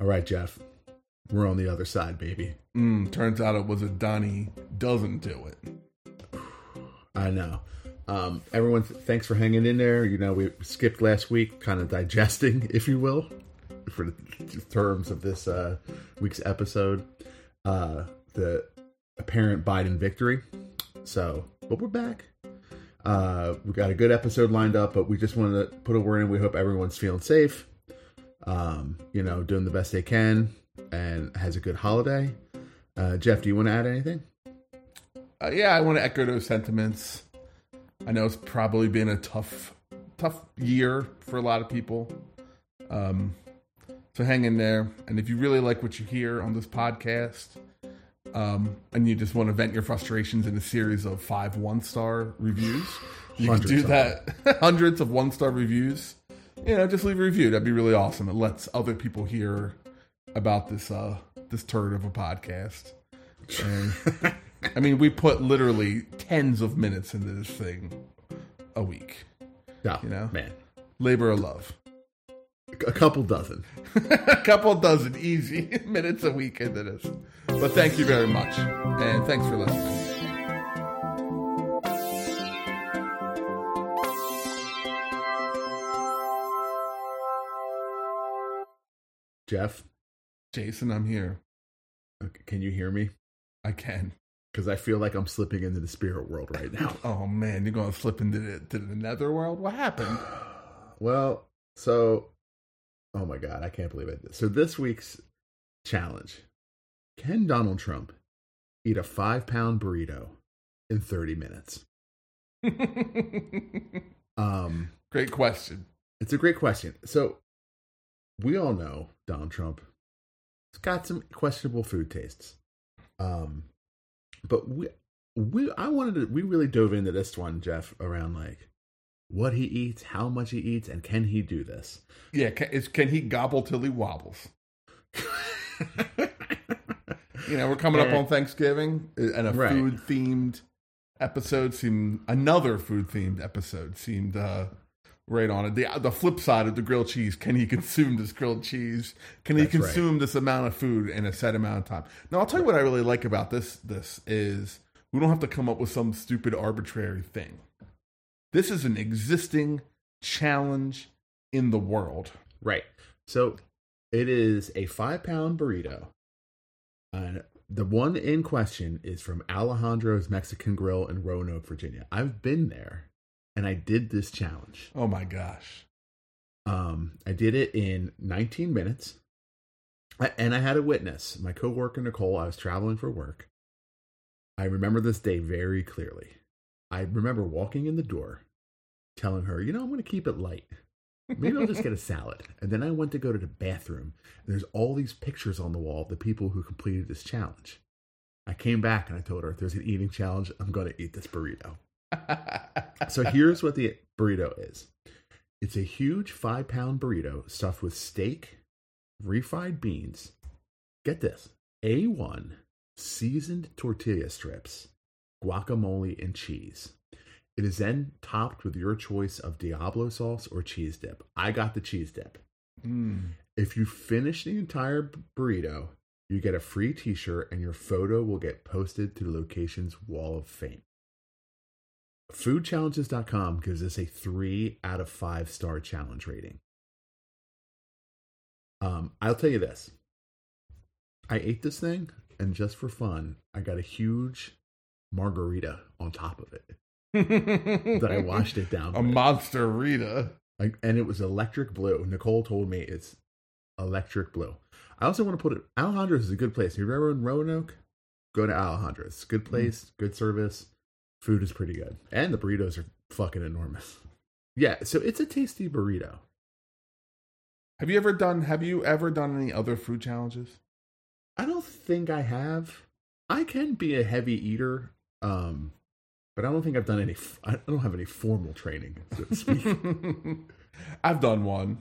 All right, Jeff. We're on the other side, baby. Turns out it was a Donnie doesn't do it. I know. Everyone, thanks for hanging in there. You know, we skipped last week, kind of digesting, if you will, for the terms of this week's episode, the apparent Biden victory. So, but we're back. We got a good episode lined up, but we just wanted to put a word in. We hope everyone's feeling safe, you know, doing the best they can, and has a good holiday. Jeff, do you want to add anything? Yeah, I want to echo those sentiments. I know it's probably been a tough year for a lot of people. So hang in there. And if you really like what you hear on this podcast, and you just want to vent your frustrations in a series of 5 one-star reviews, you can do that. Hundreds of one-star reviews. You know, just leave a review. That'd be really awesome. It lets other people hear about this this turd of a podcast. And, I mean, we put literally tens of minutes into this thing a week. Yeah, you know, man, labor of love. A couple dozen, easy minutes a week into this. But thank you very much, and thanks for listening. Jeff? Jason, I'm here. Okay, can you hear me? I can. Because I feel like I'm slipping into the spirit world right now. Oh, man. You're going to slip into the netherworld? What happened? Well, so... Oh, my God. I can't believe it. So this week's challenge. Can Donald Trump eat a 5-pound burrito in 30 minutes? Great question. It's a great question. So... We all know Donald Trump has got some questionable food tastes. But we really dove into this one, Jeff, around like what he eats, how much he eats, and can he do this? Yeah, can he gobble till he wobbles? You know, we're coming up on Thanksgiving, and a food-themed episode seemed, right on it. The flip side of the grilled cheese. Can he consume this grilled cheese? Can he consume this amount of food in a set amount of time? Now, I'll tell you what I really like about this is we don't have to come up with some stupid arbitrary thing. This is an existing challenge in the world. Right. So it is a 5-pound burrito. And the one in question is from Alejandro's Mexican Grill in Roanoke, Virginia. I've been there. And I did this challenge. Oh, my gosh. I did it in 19 minutes. And I had a witness. My coworker, Nicole, I was traveling for work. I remember this day very clearly. I remember walking in the door, telling her, you know, I'm going to keep it light. Maybe I'll just get a salad. And then I went to go to the bathroom. And there's all these pictures on the wall of the people who completed this challenge. I came back and I told her, if there's an eating challenge, I'm going to eat this burrito. So here's what the burrito is. It's a huge 5-pound burrito stuffed with steak, refried beans, get this, A1 seasoned tortilla strips, guacamole, and cheese. It is then topped with your choice of Diablo sauce or cheese dip. I got the cheese dip. If you finish the entire burrito, you get a free t-shirt and your photo will get posted to the location's wall of fame. Foodchallenges.com gives us a 3 out of 5-star challenge rating. I'll tell you this. I ate this thing, and just for fun, I got a huge margarita on top of it that I washed it down with. A Monsterita. And it was electric blue. Nicole told me it's electric blue. I also want to put it, Alejandro's is a good place. You remember in Roanoke? Go to Alejandro's. It's a good place, good service. Food is pretty good. And the burritos are fucking enormous. Yeah, so it's a tasty burrito. Have you ever done any other food challenges? I don't think I have. I can be a heavy eater, but I don't think I've done any. I don't have any formal training, so to speak. I've done one.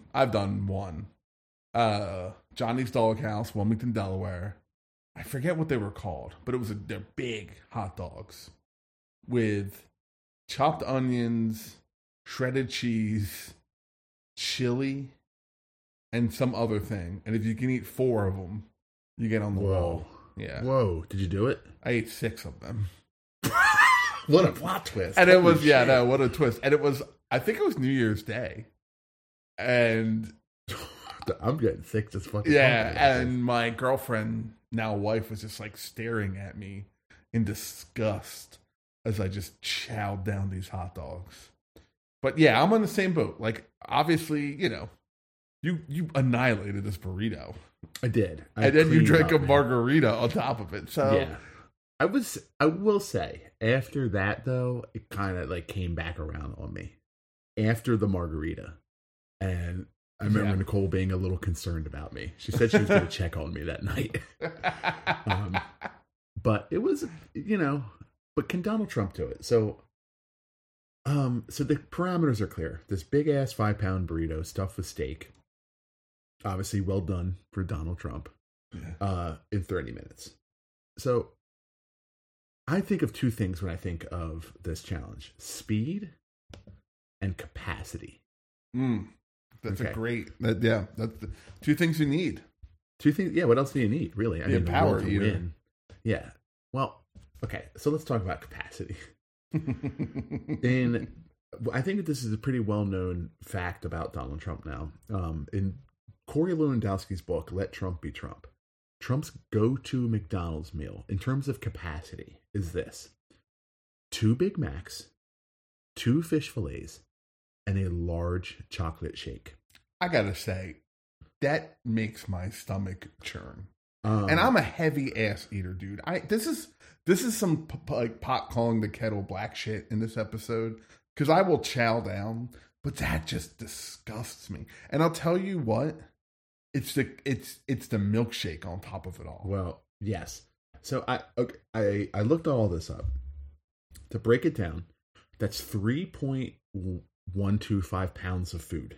Johnny's Dog House, Wilmington, Delaware. I forget what they were called, but it was they're big hot dogs. With chopped onions, shredded cheese, chili, and some other thing. And if you can eat four of them, you get on the wall. Yeah. Whoa. Did you do it? I ate six of them. What a plot twist. And what a twist. And it was, I think it was New Year's Day. And I'm getting sick as fucking and my girlfriend, now wife, was just like staring at me in disgust as I just chowed down these hot dogs. But yeah, I'm on the same boat. Like, obviously, you know, you annihilated this burrito. I did. And then you drank a margarita on top of it. So yeah. I will say, after that though, it kind of like came back around on me after the margarita. And I remember Nicole being a little concerned about me. She said she was going to check on me that night. But it was, you know, but can Donald Trump do it? So the parameters are clear. This big ass 5-pound burrito stuffed with steak. Obviously well done for Donald Trump in 30 minutes. So I think of two things when I think of this challenge. Speed and capacity. That's okay. That's the two things you need. Two things. Yeah. What else do you need, really? I mean, power to win. Yeah. Well, okay. So let's talk about capacity. And I think that this is a pretty well-known fact about Donald Trump now. In Corey Lewandowski's book, Let Trump Be Trump, Trump's go-to McDonald's meal in terms of capacity is this: 2 Big Macs, 2 fish fillets, and a large chocolate shake. I gotta say, that makes my stomach churn. And I'm a heavy ass eater, dude. This is some like pot calling the kettle black shit in this episode, because I will chow down, but that just disgusts me. And I'll tell you what, it's the milkshake on top of it all. Well, yes. So I looked all this up to break it down. That's 3.125 pounds of food,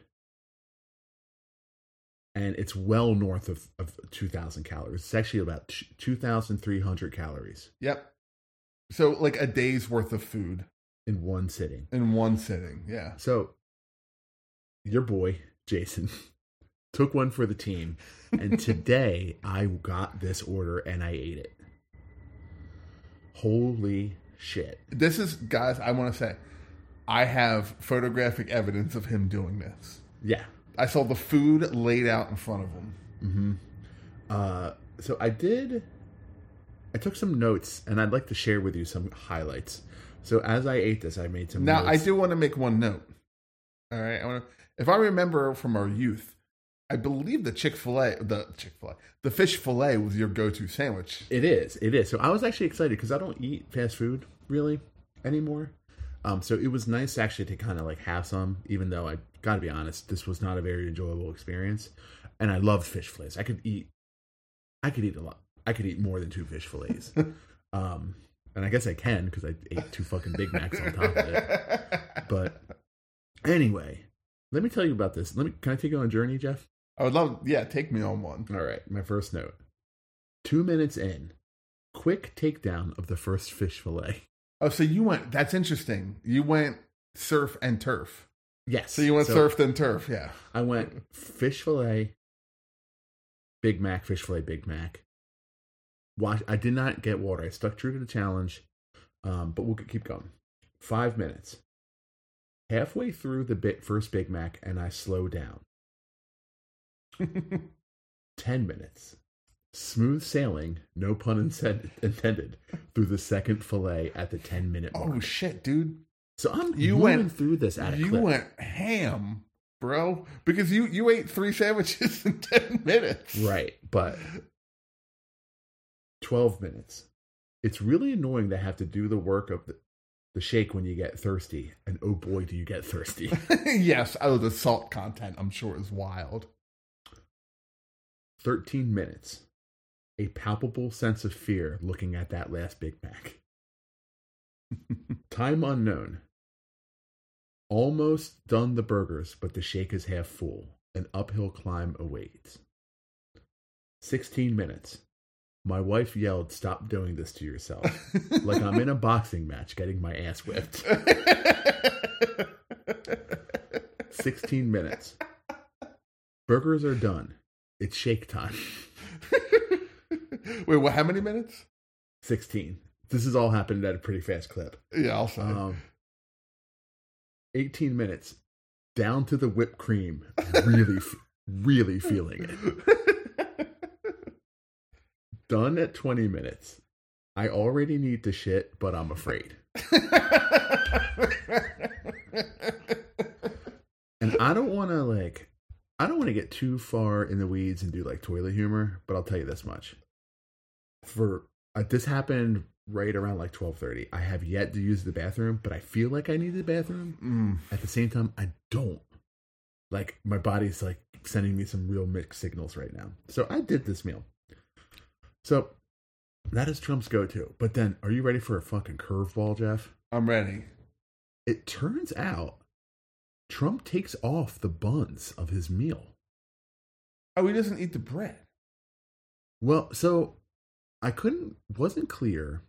and it's well north of 2,000 calories. It's actually about 2,300 calories. Yep. So like a day's worth of food in one sitting. Yeah. So your boy Jason took one for the team, and today I got this order and I ate it. Holy shit! This is, guys, I want to say, I have photographic evidence of him doing this. Yeah. I saw the food laid out in front of him. Mm-hmm. So I took some notes, and I'd like to share with you some highlights. So as I ate this, I made some notes. Now, I do want to make one note. All right? If I remember from our youth, I believe the fish fillet was your go-to sandwich. It is. So I was actually excited, because I don't eat fast food, really, anymore. So it was nice actually to kind of like have some, even though I got to be honest, this was not a very enjoyable experience. And I loved fish fillets. I could eat a lot. I could eat more than 2 fish fillets. And I guess I can, because I ate 2 fucking Big Macs on top of it. But anyway, let me tell you about this. Can I take you on a journey, Jeff? I would love, take me on one. All right. My first note, 2 minutes in, quick takedown of the first fish fillet. Oh, so you went, that's interesting. You went surf and turf. Yes. So you went surf and turf, yeah. I went fish fillet, Big Mac, fish fillet, Big Mac. I did not get water. I stuck true to the challenge, but we'll keep going. 5 minutes. Halfway through the first Big Mac, and I slow down. 10 minutes. Smooth sailing, no pun intended, through the second fillet at the 10-minute mark. Oh, shit, dude. So you went through this at a clip. You went ham, bro, because you ate 3 sandwiches in 10 minutes. Right, but 12 minutes. It's really annoying to have to do the work of the shake when you get thirsty. And oh, boy, do you get thirsty. Yes, the salt content, I'm sure, is wild. 13 minutes. A palpable sense of fear looking at that last Big Mac. Time unknown. Almost done the burgers, but the shake is half full. An uphill climb awaits. 16 minutes. My wife yelled, "Stop doing this to yourself." Like I'm in a boxing match getting my ass whipped. 16 minutes. Burgers are done. It's shake time. Wait, what? How many minutes? 16. This has all happened at a pretty fast clip. Yeah, I'll say. 18 minutes. Down to the whipped cream. Really, really feeling it. Done at 20 minutes. I already need to shit, but I'm afraid. And I don't want to get too far in the weeds and do like toilet humor, but I'll tell you this much. This happened right around like 12:30. I have yet to use the bathroom, but I feel like I need the bathroom. At the same time, I don't. Like, my body's like sending me some real mixed signals right now. So I did this meal. So that is Trump's go-to. But then, are you ready for a fucking curveball, Jeff? I'm ready. It turns out Trump takes off the buns of his meal. Oh, he doesn't eat the bread. Well, so wasn't clear.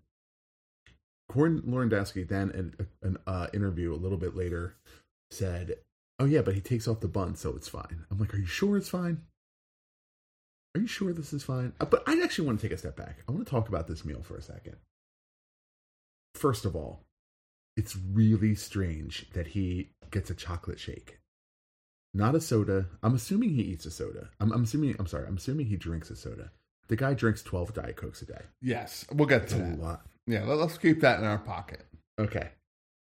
Gordon Lewandowski then in an interview a little bit later said, oh yeah, but he takes off the bun, so it's fine. I'm like, are you sure it's fine? Are you sure this is fine? But I actually want to take a step back. I want to talk about this meal for a second. First of all, it's really strange that he gets a chocolate shake. Not a soda. I'm assuming he eats a soda. I'm assuming he drinks a soda. The guy drinks 12 Diet Cokes a day. Yes. We'll get to that. A lot. Yeah, let's keep that in our pocket. Okay.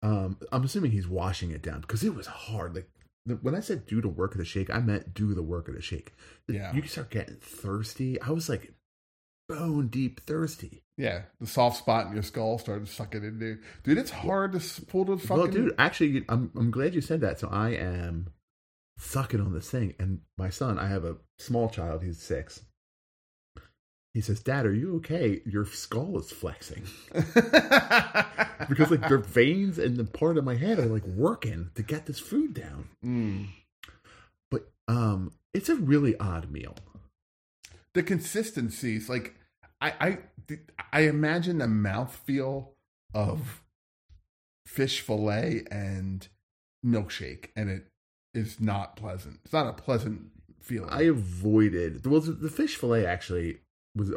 I'm assuming he's washing it down because it was hard. Like, when I said do the work of the shake, I meant do the work of the shake. Yeah. You start getting thirsty. I was like bone deep thirsty. Yeah, the soft spot in your skull started sucking in there. Dude, it's hard to pull the fucking... Well, dude, actually, I'm glad you said that. So I am sucking on this thing. And my son, I have a small child. He's 6. He says, Dad, are you okay? Your skull is flexing. Because, like, their veins and the part of my head are, like, working to get this food down. Mm. But it's a really odd meal. The consistency is, like... I imagine the mouthfeel of fish fillet and milkshake, and it is not pleasant. It's not a pleasant feeling. I avoided... Well, the fish fillet actually was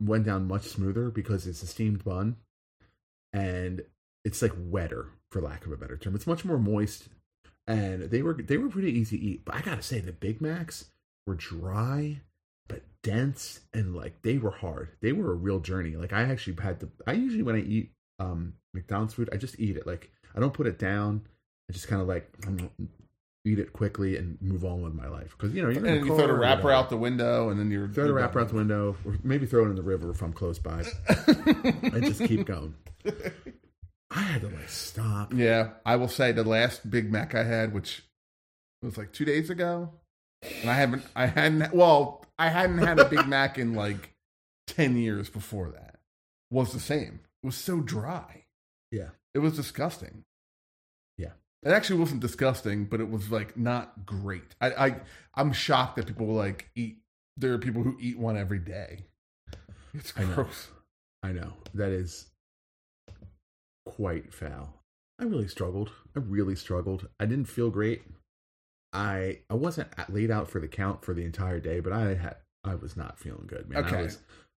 went down much smoother because it's a steamed bun, and it's like wetter, for lack of a better term. It's much more moist, and they were pretty easy to eat. But I gotta say, the Big Macs were dry, but dense, and like they were hard. They were a real journey. Like I usually when I eat McDonald's food, I just eat it. Like I don't put it down. I just kind of like eat it quickly and move on with my life. Because you're in the car, you throw the wrapper out the window, and then or maybe throw it in the river if I'm close by. I just keep going. I had to like stop. Yeah, I will say the last Big Mac I had, which was like 2 days ago, and I hadn't had a Big Mac in like 10 years before that. Was the same. It was so dry. Yeah. It was disgusting. Yeah. It actually wasn't disgusting, but it was like not great. I'm shocked that people like eat. There are people who eat one every day. It's gross. I know. That is quite foul. I really struggled. I didn't feel great. I wasn't laid out for the count for the entire day, but I was not feeling good, man. Okay.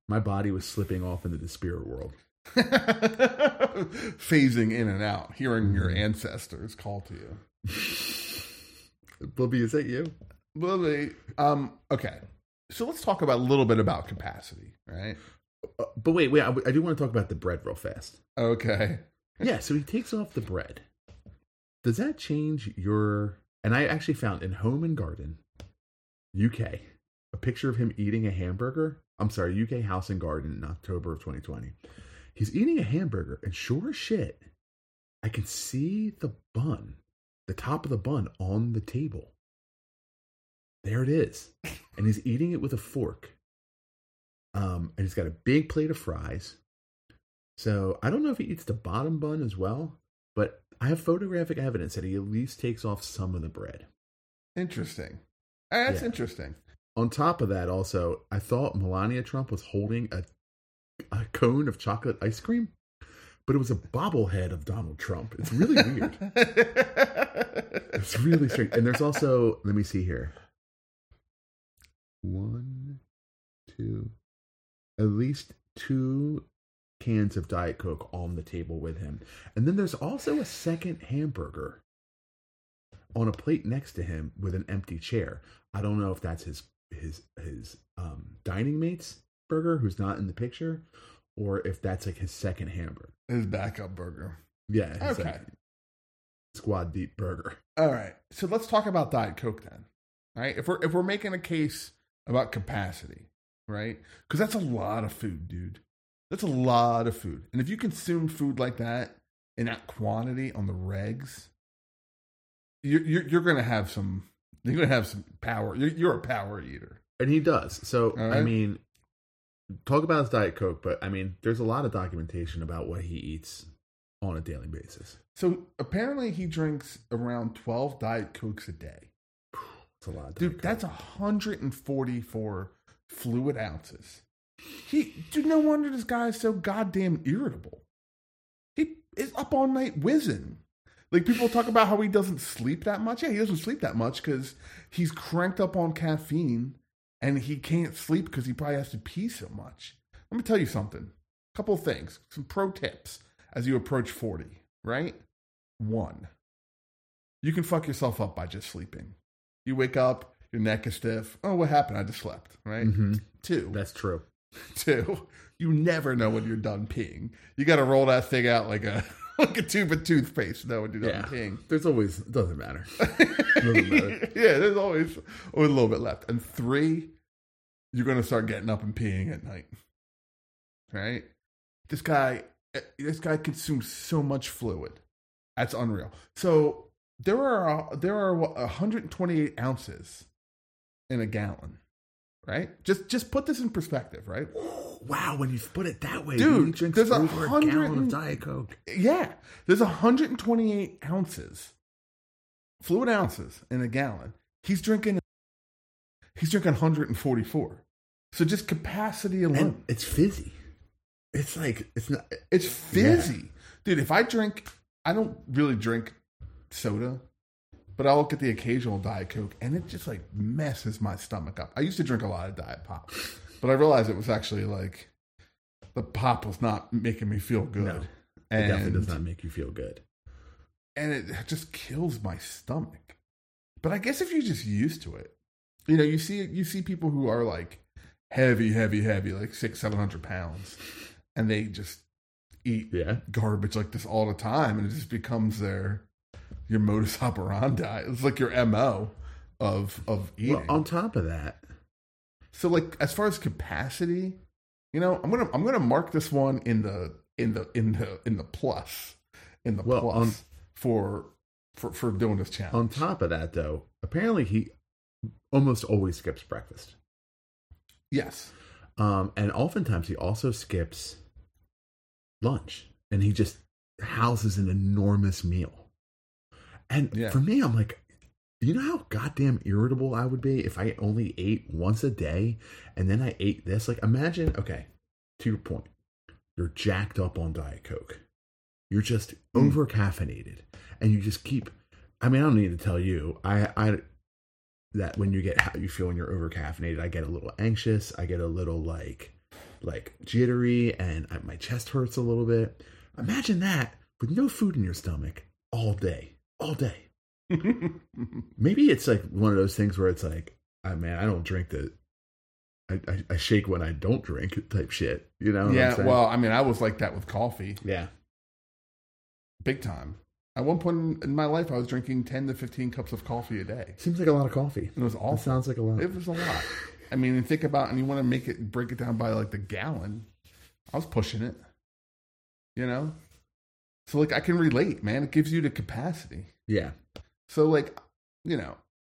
My body was slipping off into the spirit world. Phasing in and out, hearing your ancestors call to you. Blubby, is that you? Blubby. Okay. So let's talk about a little bit about capacity, right? But wait, I do want to talk about the bread real fast. Okay. Yeah, so he takes off the bread. Does that change your... And I actually found in Home and Garden, UK, a picture of him eating a hamburger. I'm sorry, UK House and Garden in October of 2020. He's eating a hamburger, and sure as shit, I can see the bun, the top of the bun on the table. There it is. And he's eating it with a fork. And he's got a big plate of fries. So I don't know if he eats the bottom bun as well, but I have photographic evidence that he at least takes off some of the bread. Interesting. That's interesting. On top of that, also, I thought Melania Trump was holding a cone of chocolate ice cream, but it was a bobblehead of Donald Trump. It's really weird. It's really strange. And there's also, let me see here. one, two, at least two cans of Diet Coke on the table with him. And then there's also a second hamburger on a plate next to him with an empty chair. I don't know if that's his dining mate's burger, who's not in the picture, or if that's like his second hamburger. His backup burger. Yeah. Okay. Like squad deep burger. All right. So let's talk about Diet Coke then. All right. If we're making a case about capacity, right? Because that's a lot of food, dude. That's a lot of food. And if you consume food like that in that quantity on the regs, you're going to have some. You're going to have some power. You're a power eater. And he does. So, right? I mean, talk about his Diet Coke, but I mean, there's a lot of documentation about what he eats on a daily basis. So apparently he drinks around 12 Diet Cokes a day. That's a lot of Diet Coke. That's 144 fluid ounces. No wonder this guy is so goddamn irritable. He is up all night whizzing. Like, people talk about how he doesn't sleep that much. Yeah, he doesn't sleep that much because he's cranked up on caffeine and he can't sleep because he probably has to pee so much. Let me tell you something. A couple of things. Some pro tips as you approach 40, right? One, you can fuck yourself up by just sleeping. You wake up, your neck is stiff. Oh, what happened? I just slept, right? Mm-hmm. Two. That's true. Two, you never know when you're done peeing. You got to roll that thing out like a tube of toothpaste to know when you're done peeing. There's always, it doesn't matter. Yeah, there's always a little bit left. And three, you're going to start getting up and peeing at night. Right? This guy consumes so much fluid. That's unreal. So there are 128 ounces in a gallon. Right? Just put this in perspective, right? Wow, when you put it that way, dude, there's over a gallon of Diet Coke. Yeah. There's 128 ounces, fluid ounces in a gallon. He's drinking 144. So just capacity alone. And it's fizzy. It's like, it's not. It's fizzy. Yeah. Dude, if I don't really drink soda. But I'll look at the occasional Diet Coke, and it just, like, messes my stomach up. I used to drink a lot of Diet Pop, but I realized it was actually, like, the pop was not making me feel good. No, it definitely does not make you feel good. And it just kills my stomach. But I guess if you're just used to it, you know, you see people who are, like, heavy, heavy, heavy, like 600-700 pounds, and they just eat garbage like this all the time, and it just becomes your modus operandi. It's like your MO of eating. Well, on top of that, so like as far as capacity, you know, I'm gonna mark this one in the plus for doing this challenge. On top of that, though, apparently he almost always skips breakfast. Yes, and oftentimes he also skips lunch, and he just houses an enormous meal. And for me, I'm like, you know how goddamn irritable I would be if I only ate once a day and then I ate this? Like, imagine, okay, to your point, you're jacked up on Diet Coke. You're just over-caffeinated. And you just keep, I mean, I don't need to tell you, that when you get how you feel when you're over-caffeinated, I get a little anxious. I get a little, like jittery, and my chest hurts a little bit. Imagine that with no food in your stomach all day. All day. Maybe it's like one of those things where it's like, oh, man, I don't drink the... I shake when I don't drink type shit. You know what I'm saying? Yeah, well, I mean, I was like that with coffee. Yeah. Big time. At one point in my life, I was drinking 10 to 15 cups of coffee a day. Seems like a lot of coffee. It was awful. It sounds like a lot. It was a lot. I mean, and think about, and you want to break it down by like the gallon. I was pushing it. You know? So, like, I can relate, man. It gives you the capacity. Yeah. So, like, you know,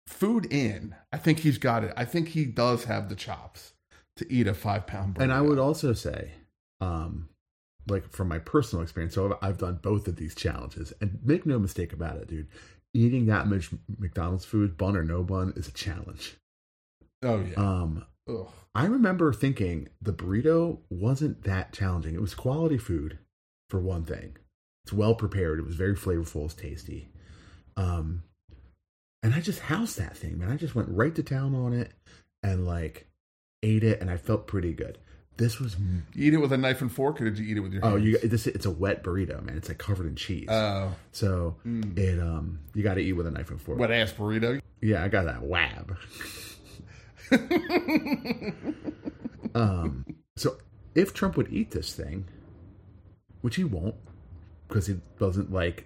food in. I think he's got it. I think he does have the chops to eat a 5-pound burger. And I would also say, like, from my personal experience, so I've done both of these challenges. And make no mistake about it, dude. Eating that much McDonald's food, bun or no bun, is a challenge. Oh, yeah. Ugh. I remember thinking the burrito wasn't that challenging. It was quality food, for one thing. It's well prepared. It was very flavorful. It's tasty. And I just housed that thing, man. I just went right to town on it. and like ate it, and I felt pretty good. This was... You eat it with a knife and fork, or did you eat it with your hands? Oh, it's a wet burrito, man. It's like covered in cheese. Oh. So you got to eat with a knife and fork. Wet ass burrito? Yeah, I got that wab. So if Trump would eat this thing, which he won't, because he doesn't like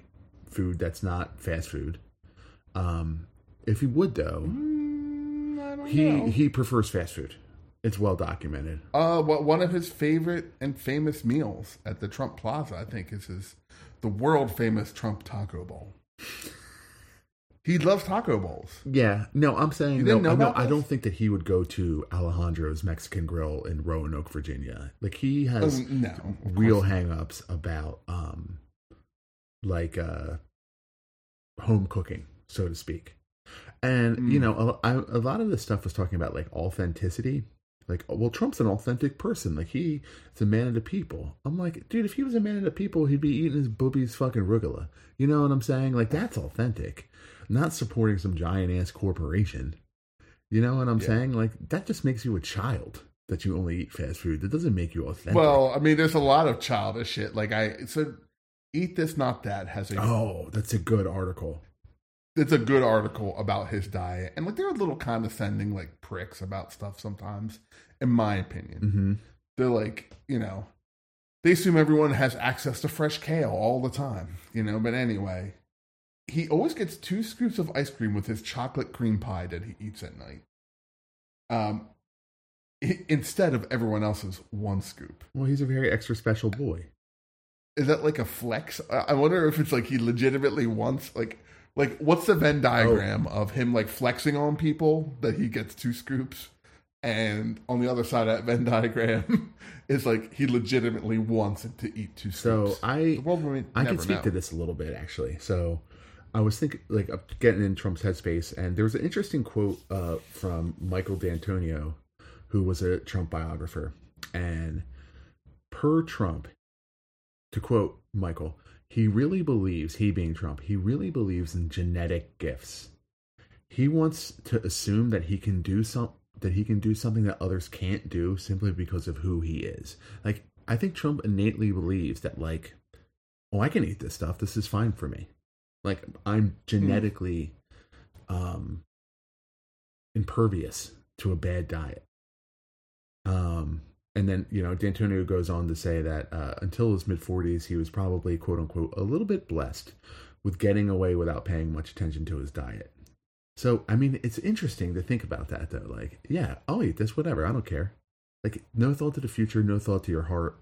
food that's not fast food. If he would, though, he prefers fast food. It's well documented. Well, one of his favorite and famous meals at the Trump Plaza, I think, is the world famous Trump Taco Bowl. He loves taco bowls. Yeah, no, I'm saying I don't think that he would go to Alejandro's Mexican Grill in Roanoke, Virginia. Like he has real hang-ups about home cooking, so to speak. And a lot of this stuff was talking about like authenticity. Like, well, Trump's an authentic person. Like, he's a man of the people. I'm like, dude, if he was a man of the people, he'd be eating his boobies fucking arugula. You know what I'm saying? Like, that's authentic. Not supporting some giant-ass corporation. You know what I'm saying? Like, that just makes you a child that you only eat fast food. That doesn't make you authentic. Well, I mean, there's a lot of childish shit. Like, Eat This, Not That has a... Oh, that's a good article. It's a good article about his diet. And like they're a little condescending like pricks about stuff sometimes, in my opinion. Mm-hmm. They're like, they assume everyone has access to fresh kale all the time, But anyway, he always gets 2 scoops of ice cream with his chocolate cream pie that he eats at night. Instead of everyone else's 1 scoop. Well, he's a very extra special boy. Is that like a flex? I wonder if it's like he legitimately wants like, what's the Venn diagram of him, like, flexing on people that he gets 2 scoops? And on the other side of that Venn diagram is, like, he legitimately wants it to eat 2 scoops. So, I can speak to this a little bit, actually. So, I was thinking, like, getting in Trump's headspace, and there was an interesting quote from Michael D'Antonio, who was a Trump biographer. And per Trump, to quote Michael... He really believes, he being Trump, he really believes in genetic gifts. He wants to assume that he can do something that others can't do simply because of who he is. Like, I think Trump innately believes that, like, oh, I can eat this stuff. This is fine for me. Like, I'm genetically impervious to a bad diet. And then, D'Antonio goes on to say that until his mid-40s, he was probably, quote-unquote, a little bit blessed with getting away without paying much attention to his diet. So, I mean, it's interesting to think about that, though. Like, yeah, I'll eat this, whatever, I don't care. Like, no thought to the future, no thought to your heart,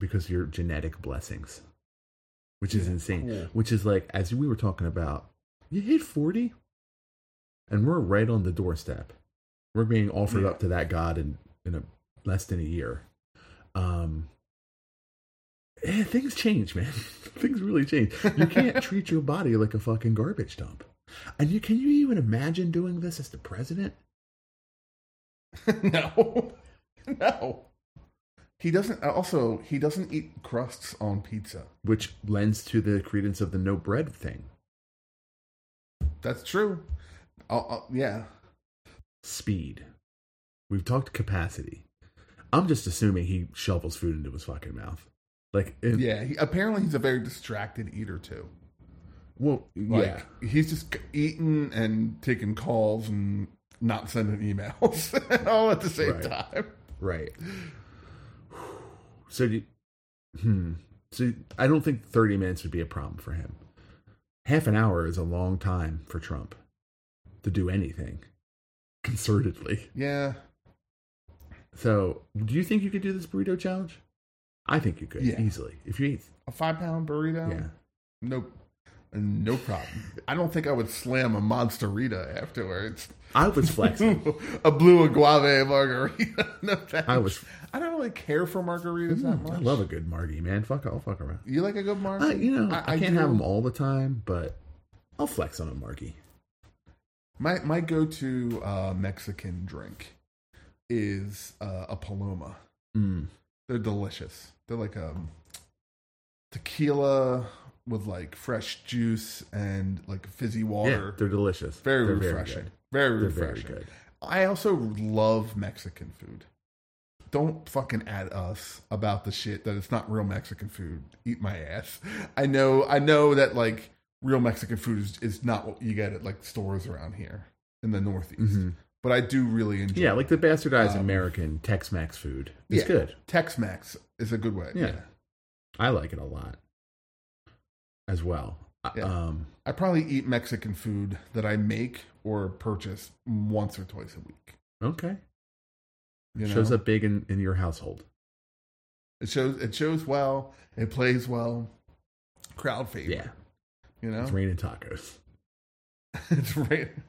because of your genetic blessings, which is insane. Yeah. Which is like, as we were talking about, you hit 40, and we're right on the doorstep. We're being offered up to that God and... in less than a year. Things change, man. Things really change. You can't treat your body like a fucking garbage dump. And can you even imagine doing this as the president? No. He doesn't eat crusts on pizza. Which lends to the credence of the no bread thing. That's true. Yeah. Speed. We've talked capacity. I'm just assuming he shovels food into his fucking mouth. Like, apparently he's a very distracted eater too. Well, like, yeah, he's just eating and taking calls and not sending emails all at the same time. Right. So, so I don't think 30 minutes would be a problem for him. Half an hour is a long time for Trump to do anything concertedly. Yeah. So, do you think you could do this burrito challenge? I think you could easily. If you eat a 5-pound burrito, nope, no problem. I don't think I would slam a Monsterita afterwards. I was flexing. A blue agave margarita. No, I don't really care for margaritas that much. I love a good margie, man. I'll fuck around. You like a good margie? I can't have them all the time, but I'll flex on a margie. My go-to Mexican drink is a Paloma. Mm. They're delicious. They're like a tequila with like fresh juice and like fizzy water. Yeah, they're delicious. Very refreshing. Very good. I also love Mexican food. Don't fucking at us about the shit that it's not real Mexican food. Eat my ass. I know that like real Mexican food is not what you get at like stores around here in the Northeast. Mm-hmm. But I do really enjoy it. Yeah, like the bastardized American Tex-Mex food. It's good. Tex-Mex is a good way. Yeah. I like it a lot as well. Yeah. I probably eat Mexican food that I make or purchase once or twice a week. Okay. You know? Shows up big in your household. It shows well. It plays well. Crowd favorite. Yeah. You know? It's raining tacos. It's raining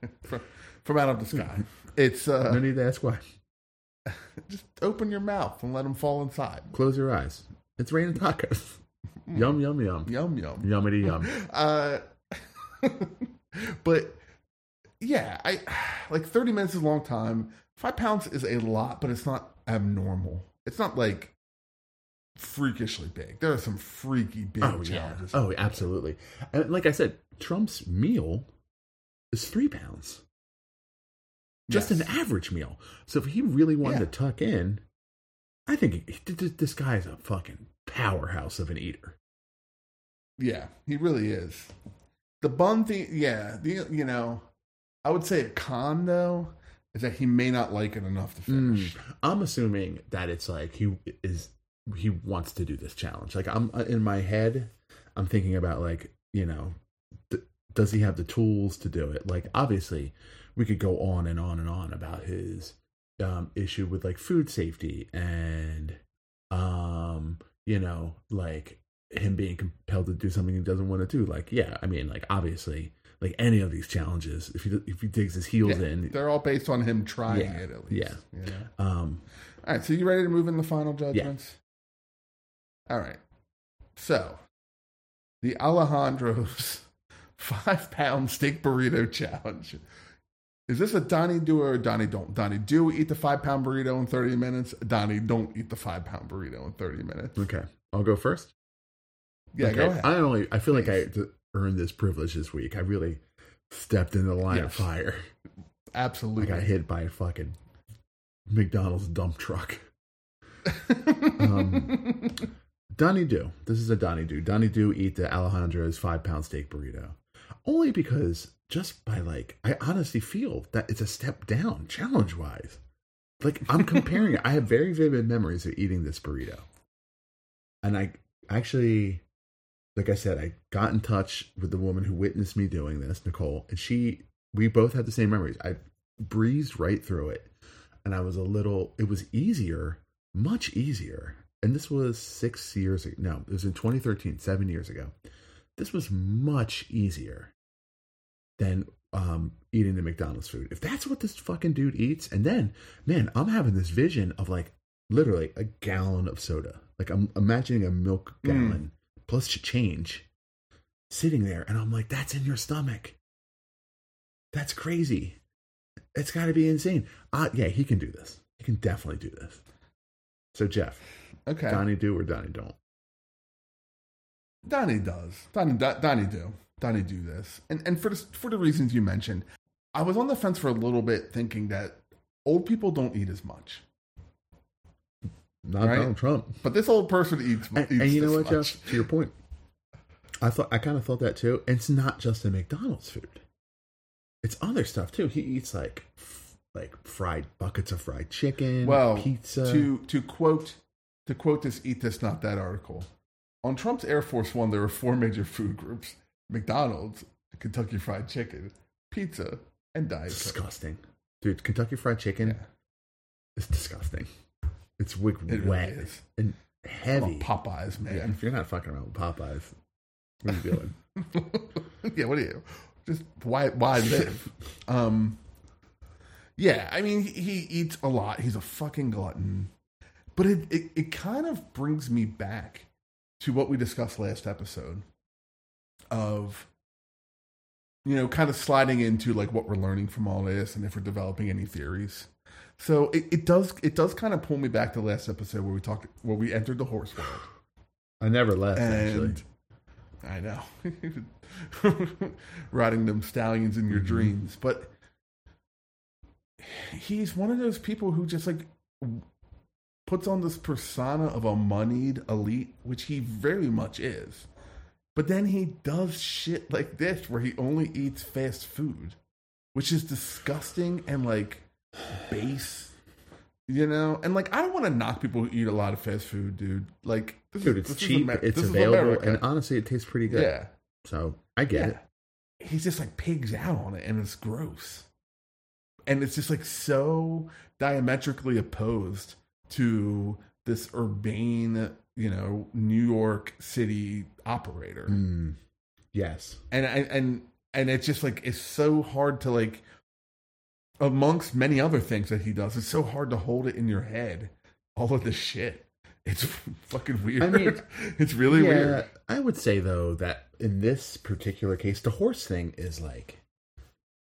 from out of the sky. It's no need to ask why. Just open your mouth and let them fall inside. Close your eyes. It's raining tacos. Yum, yum, yum. Yum, yum. Yummity yum. But yeah, I like 30 minutes is a long time. 5 pounds is a lot, but it's not abnormal. It's not like freakishly big. There are some freaky big challenges. Yeah. Oh, absolutely. And like I said, Trump's meal is 3 pounds. Just an average meal. So if he really wanted to tuck in, I think this guy is a fucking powerhouse of an eater. Yeah, he really is. The bun thing, you know, I would say a con, though, is that he may not like it enough to finish. I'm assuming that it's like he wants to do this challenge. Like, I'm in my head, I'm thinking about, like, you know, does he have the tools to do it? Like, obviously, we could go on and on and on about his issue with like food safety and, you know, like him being compelled to do something he doesn't want to do. Like, yeah, I mean, like obviously, like any of these challenges, if he digs his heels in, they're all based on him trying it at least. Yeah. You know? All right. So you ready to move in the final judgments? Yeah. All right. So the Alejandro's 5-pound steak burrito challenge. Is this a Donnie do or Donnie don't? Donnie do, eat the 5-pound burrito in 30 minutes. Donnie don't eat the 5-pound burrito in 30 minutes. Okay. I'll go first. Yeah, okay. Go ahead. I feel like I earned this privilege this week. I really stepped into the line of fire. Absolutely. I got hit by a fucking McDonald's dump truck. Donnie do. This is a Donnie do. Donnie do, eat the Alejandro's 5-pound steak burrito. Only because just by like, I honestly feel that it's a step down challenge wise. Like I'm comparing it. I have very vivid memories of eating this burrito. And I actually, like I said, I got in touch with the woman who witnessed me doing this, Nicole, and we both had the same memories. I breezed right through it. And I was it was easier, much easier. And this was 6 years ago. No, it was in 2013, 7 years ago. This was much easier than eating the McDonald's food. If that's what this fucking dude eats, and then, man, I'm having this vision of like literally a gallon of soda. Like I'm imagining a milk gallon plus change sitting there, and I'm like, that's in your stomach. That's crazy. It's got to be insane. Yeah, he can do this. He can definitely do this. So Jeff, okay, Donnie do or Donnie don't? Donnie does. Donnie do. Donnie do this. And for the reasons you mentioned, I was on the fence for a little bit thinking that old people don't eat as much. Not right? Donald Trump. But this old person eats much. And you know what, Jeff? To your point. I kind of thought that too. And it's not just the McDonald's food. It's other stuff too. He eats like fried buckets of fried chicken, pizza. To quote this Eat This, Not That article. On Trump's Air Force One, there were four major food groups: McDonald's, Kentucky Fried Chicken, pizza, and Diet Coke. Disgusting. Dude, Kentucky Fried Chicken is disgusting. It's wet really and heavy. Popeyes, man. Yeah, if you're not fucking around with Popeyes, what are you doing? Yeah, what are you? Just why live? Yeah, I mean, he eats a lot. He's a fucking glutton. But it kind of brings me back to what we discussed last episode of, you know, kind of sliding into like what we're learning from all this and if we're developing any theories. So it does kind of pull me back to last episode where we entered the horse world. I never left, actually. I know. Riding them stallions in your dreams. But he's one of those people who just like puts on this persona of a moneyed elite, which he very much is. But then he does shit like this where he only eats fast food, which is disgusting and like base, you know? And like, I don't want to knock people who eat a lot of fast food, dude. Like, dude, it's cheap, it's available, and honestly, it tastes pretty good. Yeah. So I get it. He's just like pigs out on it, and it's gross. And it's just like so diametrically opposed to this urbane, you know, New York City operator. Mm. Yes. And it's just like, it's so hard to like, amongst many other things that he does, it's so hard to hold it in your head. All of this shit. It's fucking weird. I mean, it's really weird. I would say, though, that in this particular case, the horse thing is like,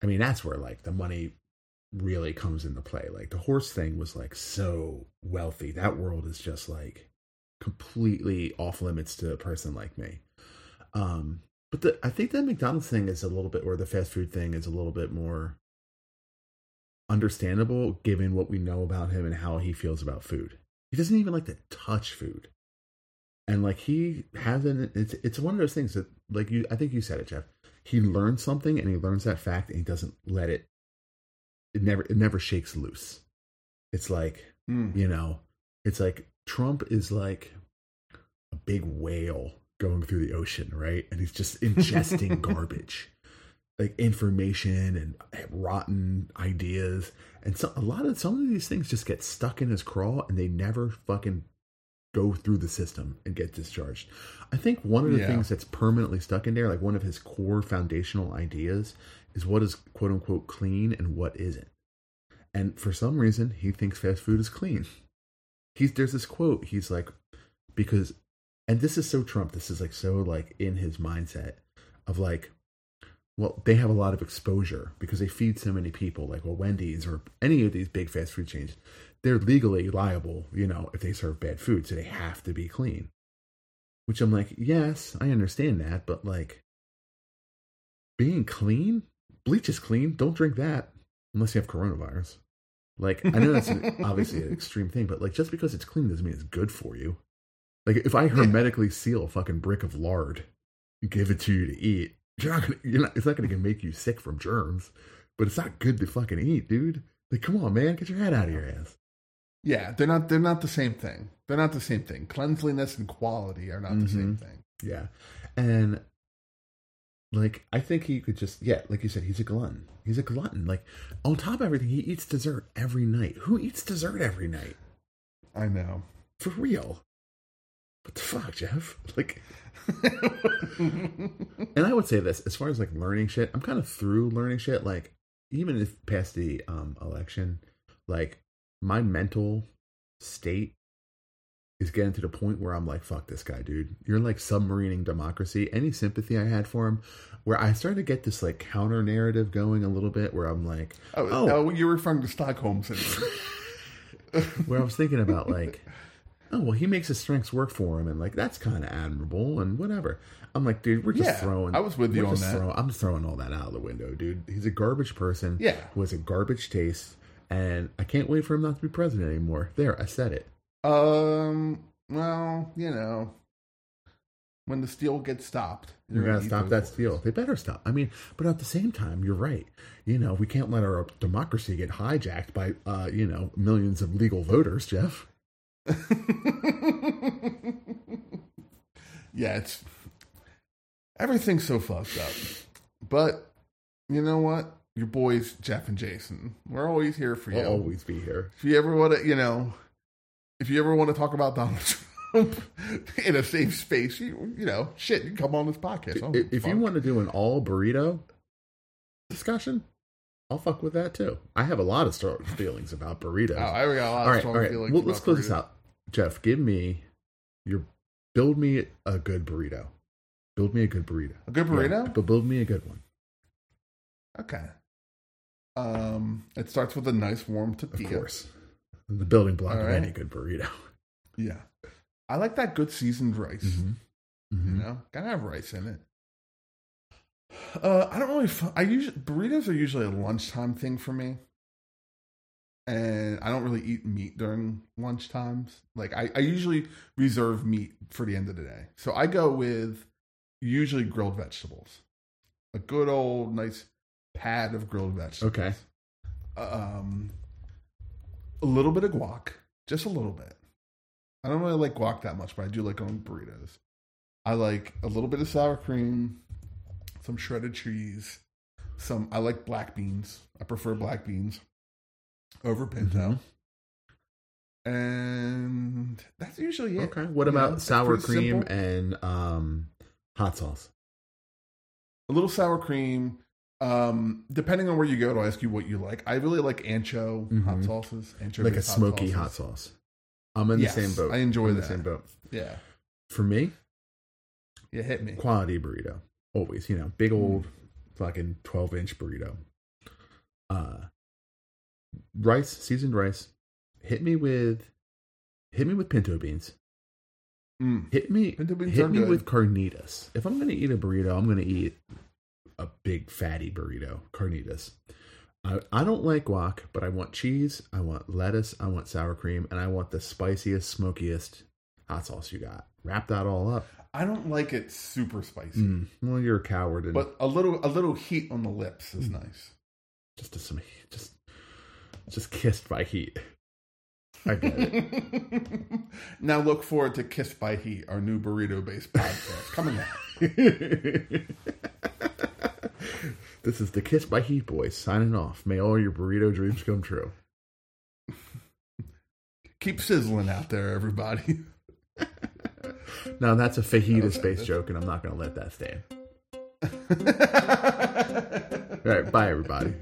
I mean, that's where like the money really comes into play. Like the horse thing was like so wealthy. That world is just like completely off limits to a person like me. But I think that McDonald's thing is a little bit, or the fast food thing is a little bit more understandable given what we know about him and how he feels about food. He doesn't even like to touch food. And like he hasn't, it's one of those things that like I think you said it, Jeff, he learns something and he learns that fact and he doesn't let it never shakes loose. It's like, you know, it's like Trump is like a big whale going through the ocean. Right. And he's just ingesting garbage, like information and rotten ideas. And so some of these things just get stuck in his craw and they never fucking go through the system and get discharged. I think one of the things that's permanently stuck in there, like one of his core foundational ideas, is what is quote unquote clean and what isn't. And for some reason, he thinks fast food is clean. There's this quote, he's like, because, and this is so Trump, this is like so like in his mindset of like, well, they have a lot of exposure because they feed so many people, like, well, Wendy's or any of these big fast food chains, they're legally liable, you know, if they serve bad food, so they have to be clean. Which I'm like, yes, I understand that, but like, being clean, bleach is clean, don't drink that unless you have coronavirus. Like, I know that's obviously an extreme thing, but like, just because it's clean doesn't mean it's good for you. Like, if I hermetically seal a fucking brick of lard and give it to you to eat, it's not going to make you sick from germs, but it's not good to fucking eat, dude. Like, come on, man, get your head out of your ass. Yeah, they're not the same thing. They're not the same thing. Cleanliness and quality are not the same thing. Yeah. And like, I think he could just, like you said, he's a glutton. He's a glutton. Like, on top of everything, he eats dessert every night. Who eats dessert every night? I know. For real. What the fuck, Jeff? Like, and I would say this, as far as like learning shit, I'm kind of through learning shit. Like, even if past the election, like my mental state is getting to the point where I'm like, fuck this guy, dude. You're like submarining democracy. Any sympathy I had for him, where I started to get this like counter narrative going a little bit, where I'm like, oh, you're referring to Stockholm syndrome. Where I was thinking about like, oh, well, he makes his strengths work for him, and like that's kind of admirable and whatever. I'm like, dude, we're just throwing. I was with you on that. I'm just throwing all that out of the window, dude. He's a garbage person. Yeah, who has a garbage taste, and I can't wait for him not to be president anymore. There, I said it. Well, you know, when the steal gets stopped, you're gonna stop that steal. They better stop. I mean, but at the same time, you're right. You know, we can't let our democracy get hijacked by you know, millions of legal voters, Jeff. Yeah, it's everything's so fucked up, but you know what, your boys Jeff and Jason, we're always here for you. We'll always be here. If you ever want to, you know, if you ever want to talk about Donald Trump in a safe space, you know, shit, you can come on this podcast. If you want to do an all burrito discussion, I'll fuck with that too. I have a lot of strong feelings about burritos. Oh, I got a lot of strong feelings. Well, let's close this out. Jeff, build me a good burrito. Build me a good burrito. A good burrito? Yeah, but build me a good one. Okay. It starts with a nice warm tortilla. Of course. The building block of any good burrito. Yeah. I like that good seasoned rice. Mm-hmm. Mm-hmm. You know? Gotta have rice in it. I don't really. Burritos are usually a lunchtime thing for me. and I don't really eat meat during lunch times. Like I usually reserve meat for the end of the day. So I go with usually grilled vegetables, a good old nice pad of grilled vegetables. Okay. A little bit of guac, just a little bit. I don't really like guac that much, but I do like on burritos. I like a little bit of sour cream, some shredded cheese, some, I like black beans. I prefer black beans over pinto. Mm-hmm. And that's usually it. Okay. What about sour cream and hot sauce? A little sour cream. Depending on where you go, it'll ask you what you like. I really like ancho hot sauces. Like a smoky hot sauce. I'm in the same boat. I enjoy that. The same boat. Yeah. For me? Yeah, hit me. Quality burrito. Always, you know, big old fucking 12-inch burrito. Rice, seasoned rice. Hit me with pinto beans. Hit me with carnitas. If I'm gonna eat a burrito, I'm gonna eat a big fatty burrito. Carnitas. I don't like guac, but I want cheese, I want lettuce, I want sour cream, and I want the spiciest, smokiest hot sauce you got. Wrap that all up. I don't like it super spicy. Well, you're a coward. But a little heat on the lips is nice. Just kissed by heat. I get it. Now look forward to Kissed by Heat, our new burrito-based podcast. Coming out. This is the Kissed by Heat Boys signing off. May all your burrito dreams come true. Keep sizzling out there, everybody. No, that's a fajita-space joke, and I'm not going to let that stand. All right, bye, everybody.